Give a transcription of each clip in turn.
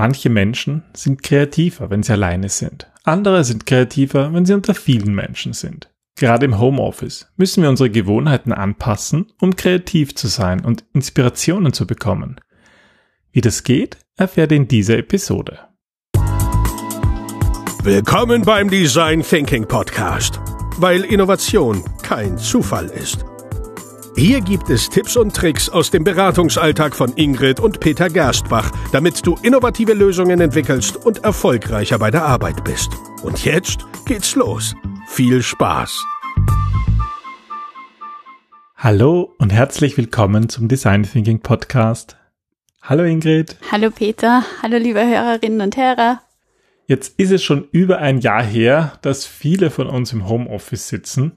Manche Menschen sind kreativer, wenn sie alleine sind. Andere sind kreativer, wenn sie unter vielen Menschen sind. Gerade im Homeoffice müssen wir unsere Gewohnheiten anpassen, um kreativ zu sein und Inspirationen zu bekommen. Wie das geht, erfährt ihr in dieser Episode. Willkommen beim Design Thinking Podcast, weil Innovation kein Zufall ist. Hier gibt es Tipps und Tricks aus dem Beratungsalltag von Ingrid und Peter Gerstbach, damit du innovative Lösungen entwickelst und erfolgreicher bei der Arbeit bist. Und jetzt geht's los. Viel Spaß! Hallo und herzlich willkommen zum Design Thinking Podcast. Hallo Ingrid. Hallo Peter. Hallo liebe Hörerinnen und Hörer. Jetzt ist es schon über ein Jahr her, dass viele von uns im Homeoffice sitzen.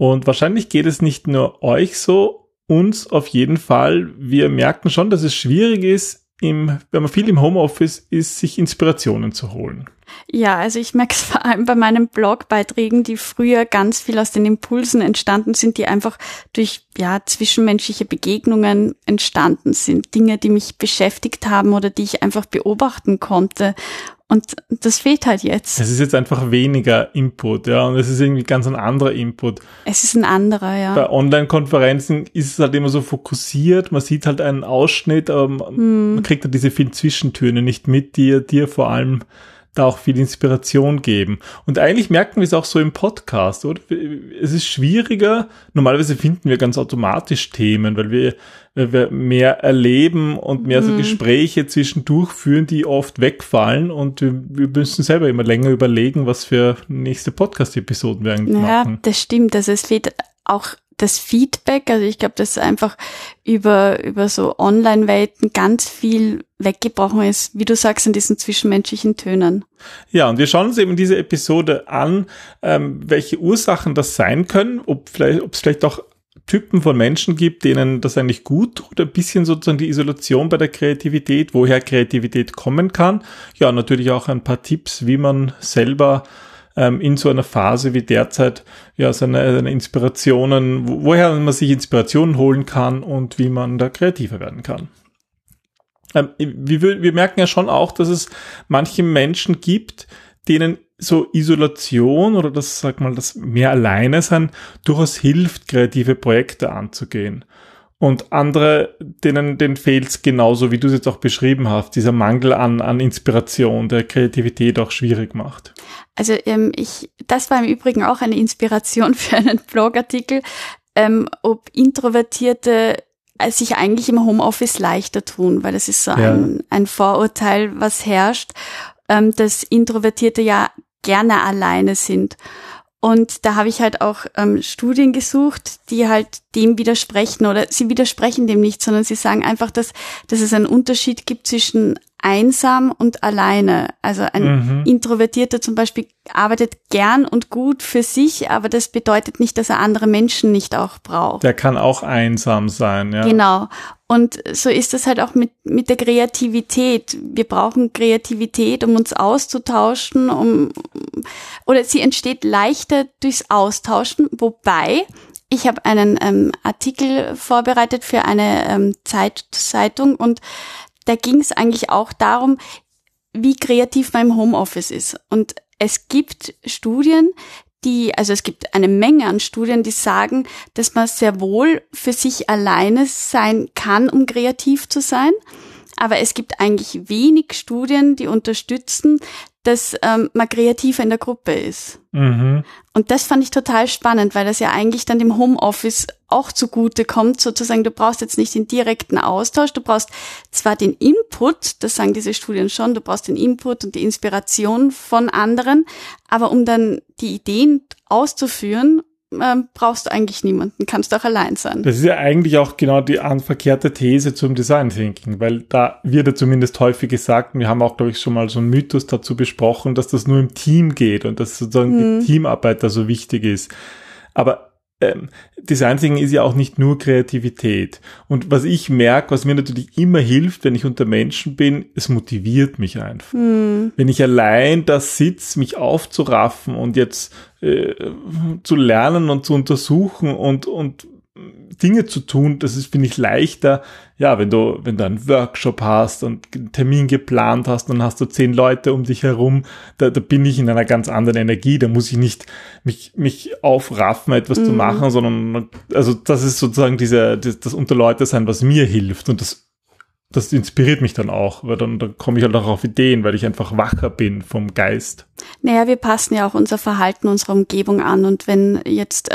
Und wahrscheinlich geht es nicht nur euch so, uns auf jeden Fall. Wir merken schon, dass es schwierig ist, wenn man viel im Homeoffice ist, sich Inspirationen zu holen. Ja, also ich merke es vor allem bei meinen Blogbeiträgen, die früher ganz viel aus den Impulsen entstanden sind, die einfach durch zwischenmenschliche Begegnungen entstanden sind. Dinge, die mich beschäftigt haben oder die ich einfach beobachten konnte. Und das fehlt halt jetzt. Es ist jetzt einfach weniger Input, und es ist irgendwie ganz ein anderer Input. Es ist ein anderer, ja. Bei Online-Konferenzen ist es halt immer so fokussiert, man sieht halt einen Ausschnitt, aber man kriegt halt diese vielen Zwischentöne nicht mit, die dir vor allem da auch viel Inspiration geben. Und eigentlich merken wir es auch so im Podcast, oder? Es ist schwieriger. Normalerweise finden wir ganz automatisch Themen, weil wir mehr erleben und mehr so Gespräche zwischendurch führen, die oft wegfallen. Und wir müssen selber immer länger überlegen, was für nächste Podcast-Episoden wir eigentlich machen. Ja, das stimmt. Also es fehlt auch das Feedback. Also ich glaube, dass einfach über so Online-Welten ganz viel weggebrochen ist, wie du sagst, in diesen zwischenmenschlichen Tönen. Ja, und wir schauen uns eben diese Episode an, welche Ursachen das sein können, ob es vielleicht auch Typen von Menschen gibt, denen das eigentlich gut tut, ein bisschen sozusagen die Isolation bei der Kreativität, woher Kreativität kommen kann. Ja, natürlich auch ein paar Tipps, wie man selber in so einer Phase wie derzeit seine Inspirationen, woher man sich Inspirationen holen kann und wie man da kreativer werden kann. Wir merken ja schon auch, dass es manche Menschen gibt, denen so Isolation oder das mehr alleine sein durchaus hilft, kreative Projekte anzugehen. Und andere, denen fehlt's genauso, wie du es jetzt auch beschrieben hast, dieser Mangel an Inspiration, der Kreativität auch schwierig macht. Also das war im Übrigen auch eine Inspiration für einen Blogartikel, ob Introvertierte sich eigentlich im Homeoffice leichter tun, weil das ist so ein Vorurteil, was herrscht, dass Introvertierte ja gerne alleine sind. Und da habe ich halt auch Studien gesucht, die halt dem widersprechen, oder sie widersprechen dem nicht, sondern sie sagen einfach, dass es einen Unterschied gibt zwischen einsam und alleine. Also ein Introvertierter zum Beispiel arbeitet gern und gut für sich, aber das bedeutet nicht, dass er andere Menschen nicht auch braucht. Der kann auch einsam sein, ja. Genau. Und so ist das halt auch mit der Kreativität. Wir brauchen Kreativität, um uns auszutauschen, oder sie entsteht leichter durchs Austauschen, wobei ich habe einen Artikel vorbereitet für eine Zeitung und da ging es eigentlich auch darum, wie kreativ man im Homeoffice ist. Und es gibt Studien, es gibt eine Menge an Studien, die sagen, dass man sehr wohl für sich alleine sein kann, um kreativ zu sein. Aber es gibt eigentlich wenig Studien, die unterstützen, dass man kreativer in der Gruppe ist. Mhm. Und das fand ich total spannend, weil das ja eigentlich dann dem Homeoffice auch zugute kommt, sozusagen. Du brauchst jetzt nicht den direkten Austausch, du brauchst zwar den Input, das sagen diese Studien schon, du brauchst den Input und die Inspiration von anderen, aber um dann die Ideen auszuführen, brauchst du eigentlich niemanden, kannst auch allein sein. Das ist ja eigentlich auch genau die verkehrte These zum Design Thinking, weil da wird ja zumindest häufig gesagt, wir haben auch, glaube ich, schon mal so einen Mythos dazu besprochen, dass das nur im Team geht und dass sozusagen die Teamarbeit da so wichtig ist. Aber Design Thinking ist ja auch nicht nur Kreativität. Und was ich merke, was mir natürlich immer hilft, wenn ich unter Menschen bin, es motiviert mich einfach. Mhm. Wenn ich allein da sitze, mich aufzuraffen und jetzt zu lernen und zu untersuchen und Dinge zu tun, das ist, finde ich, leichter. Ja, wenn du einen Workshop hast und einen Termin geplant hast, dann hast du 10 Leute um dich herum, da bin ich in einer ganz anderen Energie, da muss ich nicht mich aufraffen, etwas zu machen, sondern, also das ist sozusagen das Unterleute sein, was mir hilft, und das inspiriert mich dann auch, weil dann komme ich halt auch auf Ideen, weil ich einfach wacher bin vom Geist. Naja, wir passen ja auch unser Verhalten unserer Umgebung an, und wenn jetzt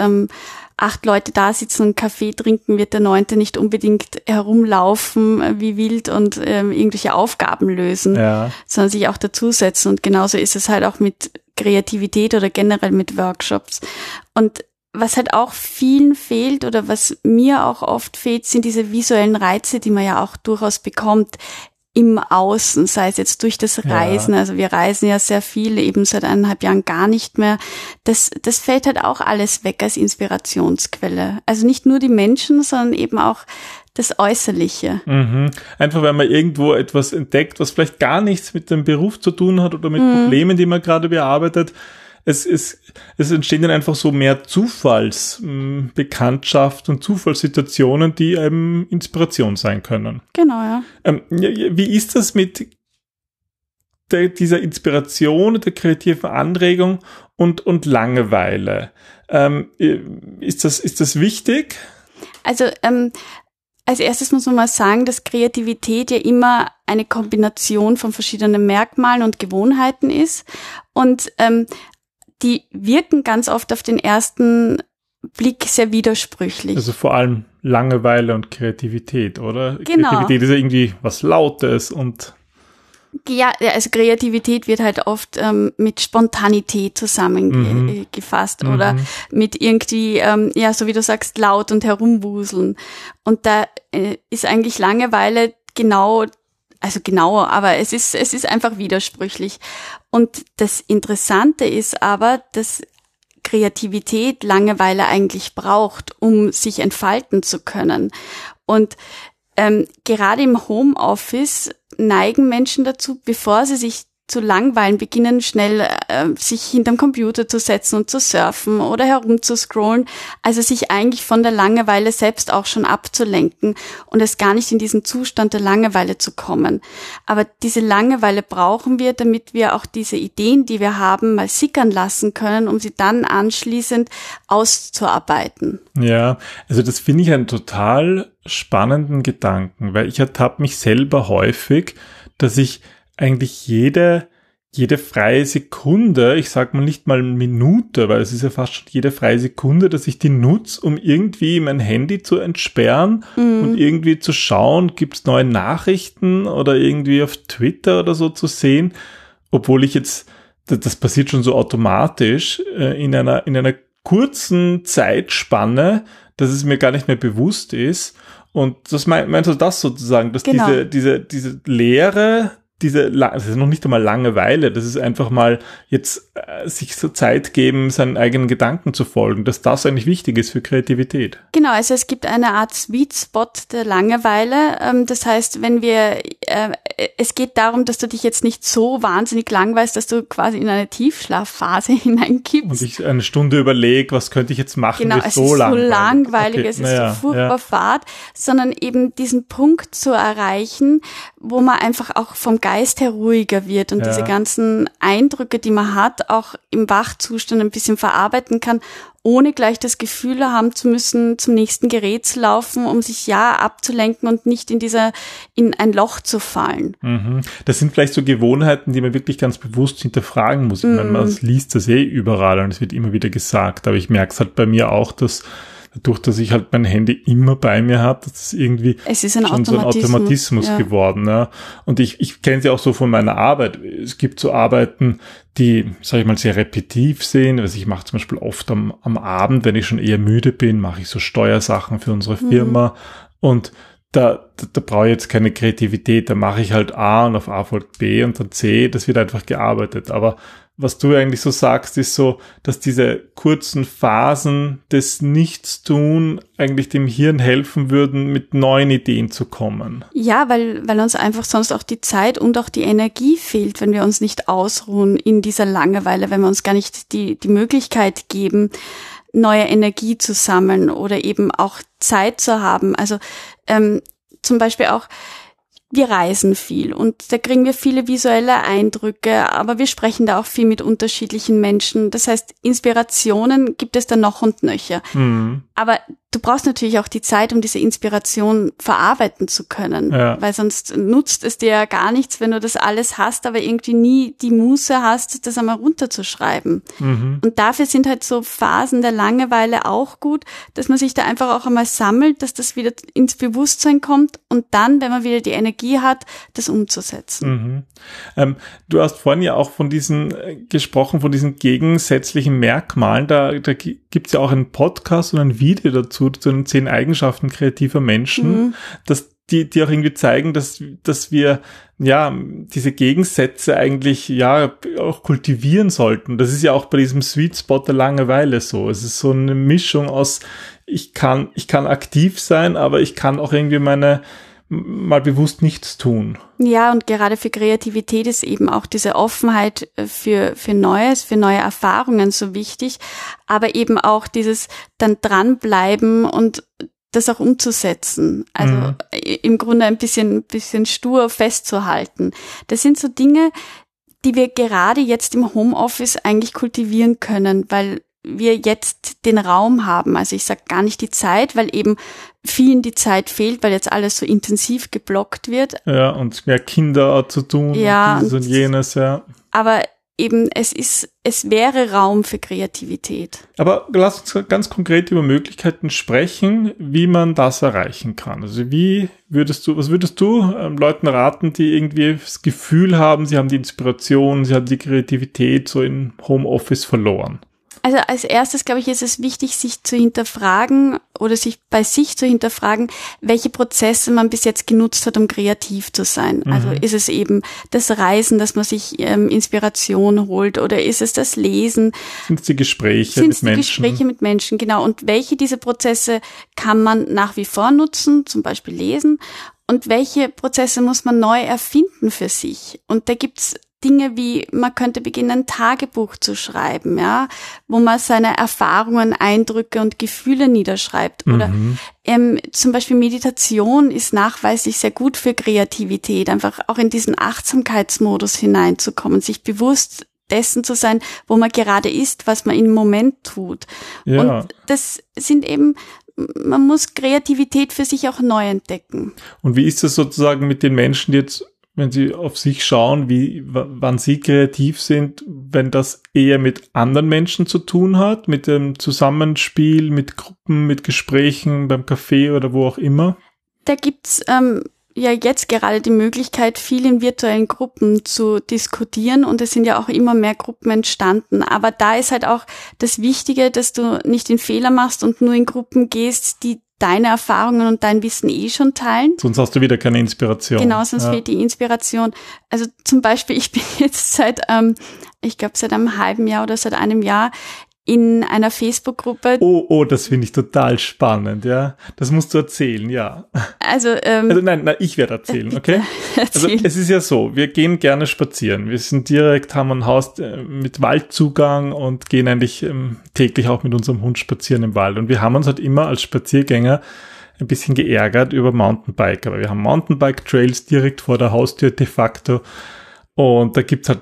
8 Leute da sitzen und Kaffee trinken, wird der 9. nicht unbedingt herumlaufen wie wild und irgendwelche Aufgaben lösen, ja, sondern sich auch dazusetzen, und genauso ist es halt auch mit Kreativität oder generell mit Workshops. Und was halt auch vielen fehlt oder was mir auch oft fehlt, sind diese visuellen Reize, die man ja auch durchaus bekommt im Außen, sei es jetzt durch das Reisen. Ja. Also wir reisen ja sehr viel, eben seit eineinhalb Jahren gar nicht mehr. Das fällt halt auch alles weg als Inspirationsquelle. Also nicht nur die Menschen, sondern eben auch das Äußerliche. Mhm. Einfach, weil man irgendwo etwas entdeckt, was vielleicht gar nichts mit dem Beruf zu tun hat oder mit Problemen, die man gerade bearbeitet. Es entstehen dann einfach so mehr Zufallsbekanntschaften und Zufallssituationen, die eben Inspiration sein können. Genau, ja. Wie ist das mit dieser Inspiration, der kreativen Anregung und Langeweile? Ist das wichtig? Also, als erstes muss man mal sagen, dass Kreativität ja immer eine Kombination von verschiedenen Merkmalen und Gewohnheiten ist, und die wirken ganz oft auf den ersten Blick sehr widersprüchlich. Also vor allem Langeweile und Kreativität, oder? Genau. Kreativität ist ja irgendwie was Lautes und... Ja, also Kreativität wird halt oft mit Spontanität zusammengefasst oder mit irgendwie, ja, so wie du sagst, laut und herumwuseln. Und da ist eigentlich Langeweile genauer, aber es ist einfach widersprüchlich. Und das Interessante ist aber, dass Kreativität Langeweile eigentlich braucht, um sich entfalten zu können. Und gerade im Homeoffice neigen Menschen dazu, bevor sie sich zu langweilen beginnen, schnell sich hinterm Computer zu setzen und zu surfen oder herumzuscrollen, also sich eigentlich von der Langeweile selbst auch schon abzulenken und es gar nicht in diesen Zustand der Langeweile zu kommen. Aber diese Langeweile brauchen wir, damit wir auch diese Ideen, die wir haben, mal sickern lassen können, um sie dann anschließend auszuarbeiten. Ja, also das finde ich einen total spannenden Gedanken, weil ich ertappe mich selber häufig, dass ich eigentlich jede freie Sekunde, ich sag mal nicht mal Minute, weil es ist ja fast schon jede freie Sekunde, dass ich die nutze, um irgendwie mein Handy zu entsperren und irgendwie zu schauen, gibt's neue Nachrichten oder irgendwie auf Twitter oder so zu sehen, obwohl ich jetzt, das passiert schon so automatisch in einer kurzen Zeitspanne, dass es mir gar nicht mehr bewusst ist, und das meinst du das sozusagen, dass genau diese Leere, das ist noch nicht einmal Langeweile, das ist einfach mal jetzt sich so Zeit geben, seinen eigenen Gedanken zu folgen, dass das eigentlich wichtig ist für Kreativität. Genau, also es gibt eine Art Sweet Spot der Langeweile. Das heißt, wenn es geht darum, dass du dich jetzt nicht so wahnsinnig langweilst, dass du quasi in eine Tiefschlafphase hineinkippst. Und ich eine Stunde überlege, was könnte ich jetzt machen, genau, es so langweilig. Genau, es ist so langweilig, okay, es ist so furchtbar fad, sondern eben diesen Punkt zu erreichen, wo man einfach auch vom Geist her ruhiger wird und diese ganzen Eindrücke, die man hat, auch im Wachzustand ein bisschen verarbeiten kann, ohne gleich das Gefühl haben zu müssen, zum nächsten Gerät zu laufen, um sich abzulenken und nicht in ein Loch zu fallen. Mhm. Das sind vielleicht so Gewohnheiten, die man wirklich ganz bewusst hinterfragen muss. Ich meine, man liest das überall und es wird immer wieder gesagt, aber ich merke es halt bei mir auch, dass dadurch, dass ich halt mein Handy immer bei mir habe, das ist irgendwie schon so ein Automatismus geworden. Ne? Und ich kenne es ja auch so von meiner Arbeit. Es gibt so Arbeiten, die, sag ich mal, sehr repetitiv sind. Also ich mache zum Beispiel oft am Abend, wenn ich schon eher müde bin, mache ich so Steuersachen für unsere Firma. Und da brauche ich jetzt keine Kreativität. Da mache ich halt A und auf A folgt B und dann C. Das wird einfach gearbeitet. Aber was du eigentlich so sagst, ist so, dass diese kurzen Phasen des Nichtstun eigentlich dem Hirn helfen würden, mit neuen Ideen zu kommen. Ja, weil uns einfach sonst auch die Zeit und auch die Energie fehlt, wenn wir uns nicht ausruhen in dieser Langeweile, wenn wir uns gar nicht die Möglichkeit geben, neue Energie zu sammeln oder eben auch Zeit zu haben. Also zum Beispiel auch, wir reisen viel und da kriegen wir viele visuelle Eindrücke, aber wir sprechen da auch viel mit unterschiedlichen Menschen. Das heißt, Inspirationen gibt es da noch und nöcher. Mhm. Aber du brauchst natürlich auch die Zeit, um diese Inspiration verarbeiten zu können, ja, weil sonst nutzt es dir ja gar nichts, wenn du das alles hast, aber irgendwie nie die Muße hast, das einmal runterzuschreiben. Mhm. Und dafür sind halt so Phasen der Langeweile auch gut, dass man sich da einfach auch einmal sammelt, dass das wieder ins Bewusstsein kommt und dann, wenn man wieder die Energie hat, das umzusetzen. Mhm. Du hast vorhin ja auch von diesen gesprochen, von diesen gegensätzlichen Merkmalen. Da gibt's ja auch einen Podcast und ein Video dazu, zu den 10 Eigenschaften kreativer Menschen, mhm, dass die auch irgendwie zeigen, dass wir ja diese Gegensätze eigentlich ja auch kultivieren sollten. Das ist ja auch bei diesem Sweet Spot der Langeweile so. Es ist so eine Mischung aus, ich kann aktiv sein, aber ich kann auch irgendwie mal bewusst nichts tun. Ja, und gerade für Kreativität ist eben auch diese Offenheit für Neues, für neue Erfahrungen so wichtig, aber eben auch dieses dann dranbleiben und das auch umzusetzen. Also mhm, im Grunde ein bisschen stur festzuhalten. Das sind so Dinge, die wir gerade jetzt im Homeoffice eigentlich kultivieren können, weil wir jetzt den Raum haben. Also ich sag gar nicht die Zeit, weil eben vielen die Zeit fehlt, weil jetzt alles so intensiv geblockt wird. Ja, und mehr Kinder zu tun, ja, und dieses und jenes, ja. Aber eben, es wäre Raum für Kreativität. Aber lass uns ganz konkret über Möglichkeiten sprechen, wie man das erreichen kann. Also was würdest du Leuten raten, die irgendwie das Gefühl haben, sie haben die Inspiration, sie haben die Kreativität so im Homeoffice verloren? Also als erstes, glaube ich, ist es wichtig, sich zu hinterfragen oder sich bei sich zu hinterfragen, welche Prozesse man bis jetzt genutzt hat, um kreativ zu sein. Mhm. Also ist es eben das Reisen, dass man sich Inspiration holt, oder ist es das Lesen? Sind es die Gespräche mit Menschen? Genau. Und welche dieser Prozesse kann man nach wie vor nutzen, zum Beispiel lesen? Und welche Prozesse muss man neu erfinden für sich? Und da gibt's Dinge wie, man könnte beginnen, ein Tagebuch zu schreiben, ja, wo man seine Erfahrungen, Eindrücke und Gefühle niederschreibt. Oder zum Beispiel Meditation ist nachweislich sehr gut für Kreativität, einfach auch in diesen Achtsamkeitsmodus hineinzukommen, sich bewusst dessen zu sein, wo man gerade ist, was man im Moment tut. Ja. Und das sind eben, man muss Kreativität für sich auch neu entdecken. Und wie ist das sozusagen mit den Menschen, die jetzt, wenn sie auf sich schauen, wann sie kreativ sind, wenn das eher mit anderen Menschen zu tun hat, mit dem Zusammenspiel, mit Gruppen, mit Gesprächen, beim Café oder wo auch immer? Da gibt's ja jetzt gerade die Möglichkeit, viel in virtuellen Gruppen zu diskutieren, und es sind ja auch immer mehr Gruppen entstanden. Aber da ist halt auch das Wichtige, dass du nicht den Fehler machst und nur in Gruppen gehst, die deine Erfahrungen und dein Wissen schon teilen. Sonst hast du wieder keine Inspiration. Genau, sonst fehlt die Inspiration. Also zum Beispiel, ich bin jetzt seit einem halben Jahr oder seit einem Jahr in einer Facebook-Gruppe. Oh, das finde ich total spannend, ja. Das musst du erzählen, ja. Also nein, ich werde erzählen, okay? Erzählen. Also es ist ja so, wir gehen gerne spazieren. Wir sind direkt, haben ein Haus mit Waldzugang und gehen eigentlich täglich auch mit unserem Hund spazieren im Wald. Und wir haben uns halt immer als Spaziergänger ein bisschen geärgert über Mountainbike. Aber wir haben Mountainbike-Trails direkt vor der Haustür de facto. Und da gibt's halt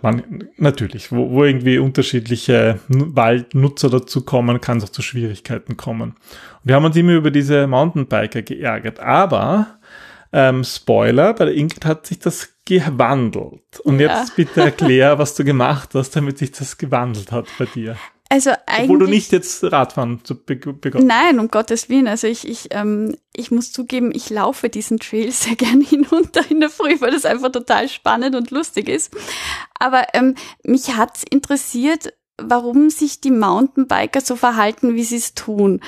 natürlich, wo irgendwie unterschiedliche Waldnutzer dazu kommen, kann es auch zu Schwierigkeiten kommen. Und wir haben uns immer über diese Mountainbiker geärgert. Aber, Spoiler, bei der Ingrid hat sich das gewandelt. Und jetzt bitte erklär, was du gemacht hast, damit sich das gewandelt hat bei dir. Also eigentlich, obwohl du nicht jetzt Radfahren zu begonnen. Nein, um Gottes Willen. Also ich muss zugeben, ich laufe diesen Trail sehr gerne hinunter in der Früh, weil das einfach total spannend und lustig ist. Aber mich hat's interessiert, warum sich die Mountainbiker so verhalten, wie sie es tun.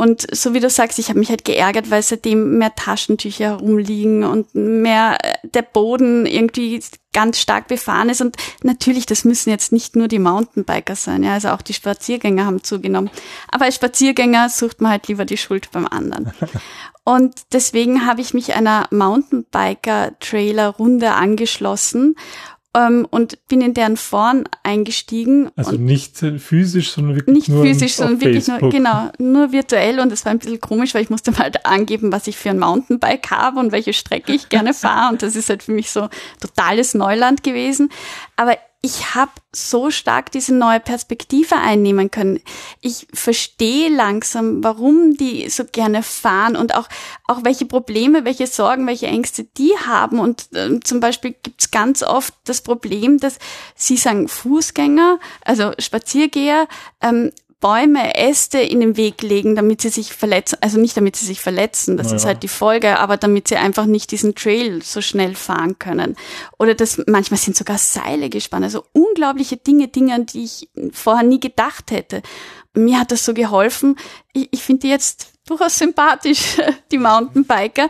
Und so wie du sagst, ich habe mich halt geärgert, weil seitdem mehr Taschentücher herumliegen und mehr der Boden irgendwie ganz stark befahren ist. Und natürlich, das müssen jetzt nicht nur die Mountainbiker sein, ja, also auch die Spaziergänger haben zugenommen. Aber als Spaziergänger sucht man halt lieber die Schuld beim anderen. Und deswegen habe ich mich einer Mountainbiker-Trailer-Runde angeschlossen und bin in deren Foren eingestiegen. Also nicht physisch, sondern wirklich nicht nur physisch, sondern wirklich nur, genau, nur virtuell. Und es war ein bisschen komisch, weil ich musste mal halt angeben, was ich für ein Mountainbike habe und welche Strecke ich gerne fahre. Und das ist halt für mich so totales Neuland gewesen. Aber ich habe so stark diese neue Perspektive einnehmen können. Ich verstehe langsam, warum die so gerne fahren und auch welche Probleme, welche Sorgen, welche Ängste die haben. Und zum Beispiel gibt's ganz oft das Problem, dass sie sagen, Fußgänger, also Spaziergeher, Bäume, Äste in den Weg legen, damit sie sich verletzen, also nicht damit sie sich verletzen, das ist halt die Folge, aber damit sie einfach nicht diesen Trail so schnell fahren können. Oder das, manchmal sind sogar Seile gespannt, also unglaubliche Dinge, an die ich vorher nie gedacht hätte. Mir hat das so geholfen. Ich finde die jetzt durchaus sympathisch, die Mountainbiker,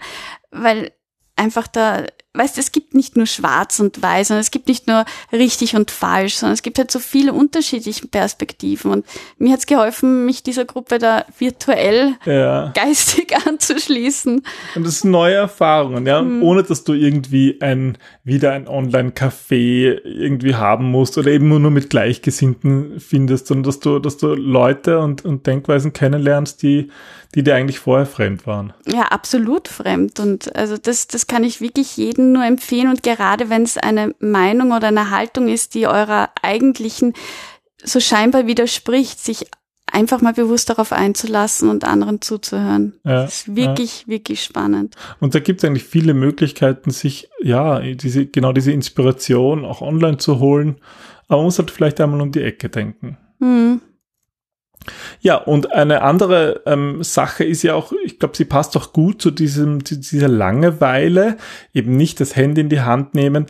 weil einfach da, weißt du, es gibt nicht nur schwarz und weiß, sondern es gibt nicht nur richtig und falsch, sondern es gibt halt so viele unterschiedliche Perspektiven. Und mir hat's geholfen, mich dieser Gruppe da virtuell geistig anzuschließen. Und das sind neue Erfahrungen, ja, ohne dass du irgendwie wieder ein Online-Café irgendwie haben musst oder eben nur mit Gleichgesinnten findest, sondern dass du Leute und Denkweisen kennenlernst, die dir eigentlich vorher fremd waren. Ja, absolut fremd. Und also das kann ich wirklich jedem nur empfehlen. Und gerade wenn es eine Meinung oder eine Haltung ist, die eurer eigentlichen so scheinbar widerspricht, sich einfach mal bewusst darauf einzulassen und anderen zuzuhören. Ja, das ist wirklich, wirklich spannend. Und da gibt es eigentlich viele Möglichkeiten, sich diese Inspiration auch online zu holen. Aber man muss halt vielleicht einmal um die Ecke denken. Mhm. Ja, und eine andere Sache ist ja auch, ich glaube, sie passt doch gut zu dieser Langeweile, eben nicht das Handy in die Hand nehmen.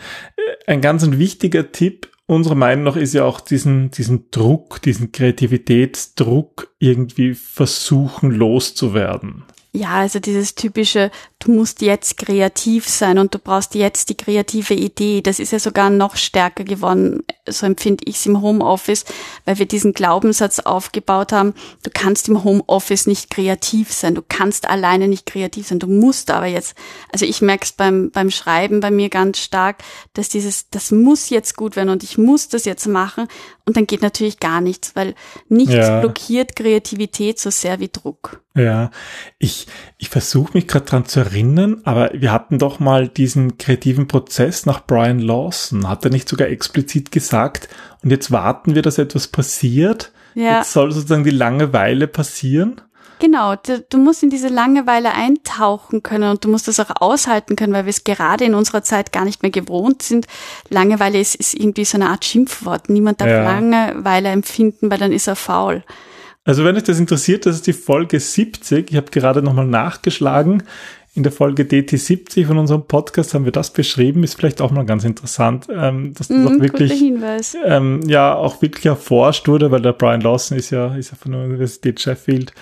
Ein ganz wichtiger Tipp unserer Meinung nach ist ja auch diesen Druck, diesen Kreativitätsdruck irgendwie versuchen loszuwerden. Ja, also dieses typische, du musst jetzt kreativ sein und du brauchst jetzt die kreative Idee. Das ist ja sogar noch stärker geworden, so empfinde ich es im Homeoffice, weil wir diesen Glaubenssatz aufgebaut haben, du kannst im Homeoffice nicht kreativ sein, du kannst alleine nicht kreativ sein, du musst aber jetzt. Also ich merke es beim Schreiben bei mir ganz stark, dass das muss jetzt gut werden und ich muss das jetzt machen und dann geht natürlich gar nichts, weil nichts blockiert Kreativität so sehr wie Druck. Ja, ich versuche mich gerade dran zu erinnern, aber wir hatten doch mal diesen kreativen Prozess nach Brian Lawson. Hat er nicht sogar explizit gesagt, und jetzt warten wir, dass etwas passiert? Ja. Jetzt soll sozusagen die Langeweile passieren? Genau, du musst in diese Langeweile eintauchen können und du musst das auch aushalten können, weil wir es gerade in unserer Zeit gar nicht mehr gewohnt sind. Langeweile ist irgendwie so eine Art Schimpfwort. Niemand darf Langeweile empfinden, weil dann ist er faul. Also wenn euch das interessiert, das ist die Folge 70. Ich habe gerade nochmal nachgeschlagen. In der Folge DT70 von unserem Podcast haben wir das beschrieben. Ist vielleicht auch mal ganz interessant, dass das auch wirklich, auch wirklich erforscht wurde, weil der Brian Lawson ist ja von der Universität Sheffield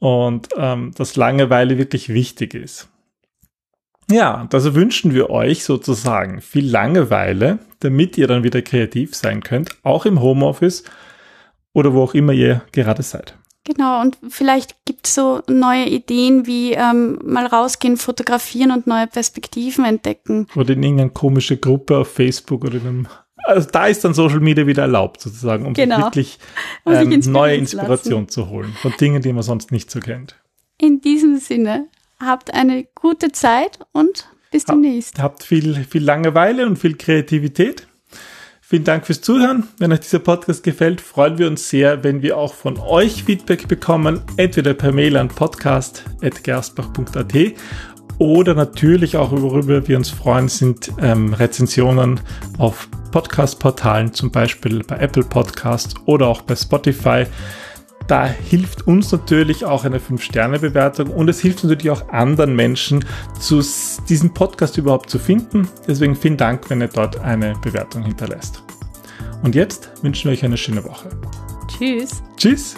und dass Langeweile wirklich wichtig ist. Ja, also wünschen wir euch sozusagen viel Langeweile, damit ihr dann wieder kreativ sein könnt, auch im Homeoffice. Oder wo auch immer ihr gerade seid. Genau, und vielleicht gibt es so neue Ideen wie mal rausgehen, fotografieren und neue Perspektiven entdecken. Oder in irgendeine komische Gruppe auf Facebook oder in einem. Also da ist dann Social Media wieder erlaubt sozusagen, um wirklich neue Inspiration zu holen von Dingen, die man sonst nicht so kennt. In diesem Sinne, habt eine gute Zeit und bis demnächst. Habt viel, viel Langeweile und viel Kreativität. Vielen Dank fürs Zuhören. Wenn euch dieser Podcast gefällt, freuen wir uns sehr, wenn wir auch von euch Feedback bekommen, entweder per Mail an podcast@gerstbach.at oder natürlich auch, worüber wir uns freuen, sind Rezensionen auf Podcast-Portalen, zum Beispiel bei Apple Podcasts oder auch bei Spotify. Da hilft uns natürlich auch eine 5-Sterne-Bewertung und es hilft natürlich auch anderen Menschen, diesen Podcast überhaupt zu finden. Deswegen vielen Dank, wenn ihr dort eine Bewertung hinterlässt. Und jetzt wünschen wir euch eine schöne Woche. Tschüss. Tschüss.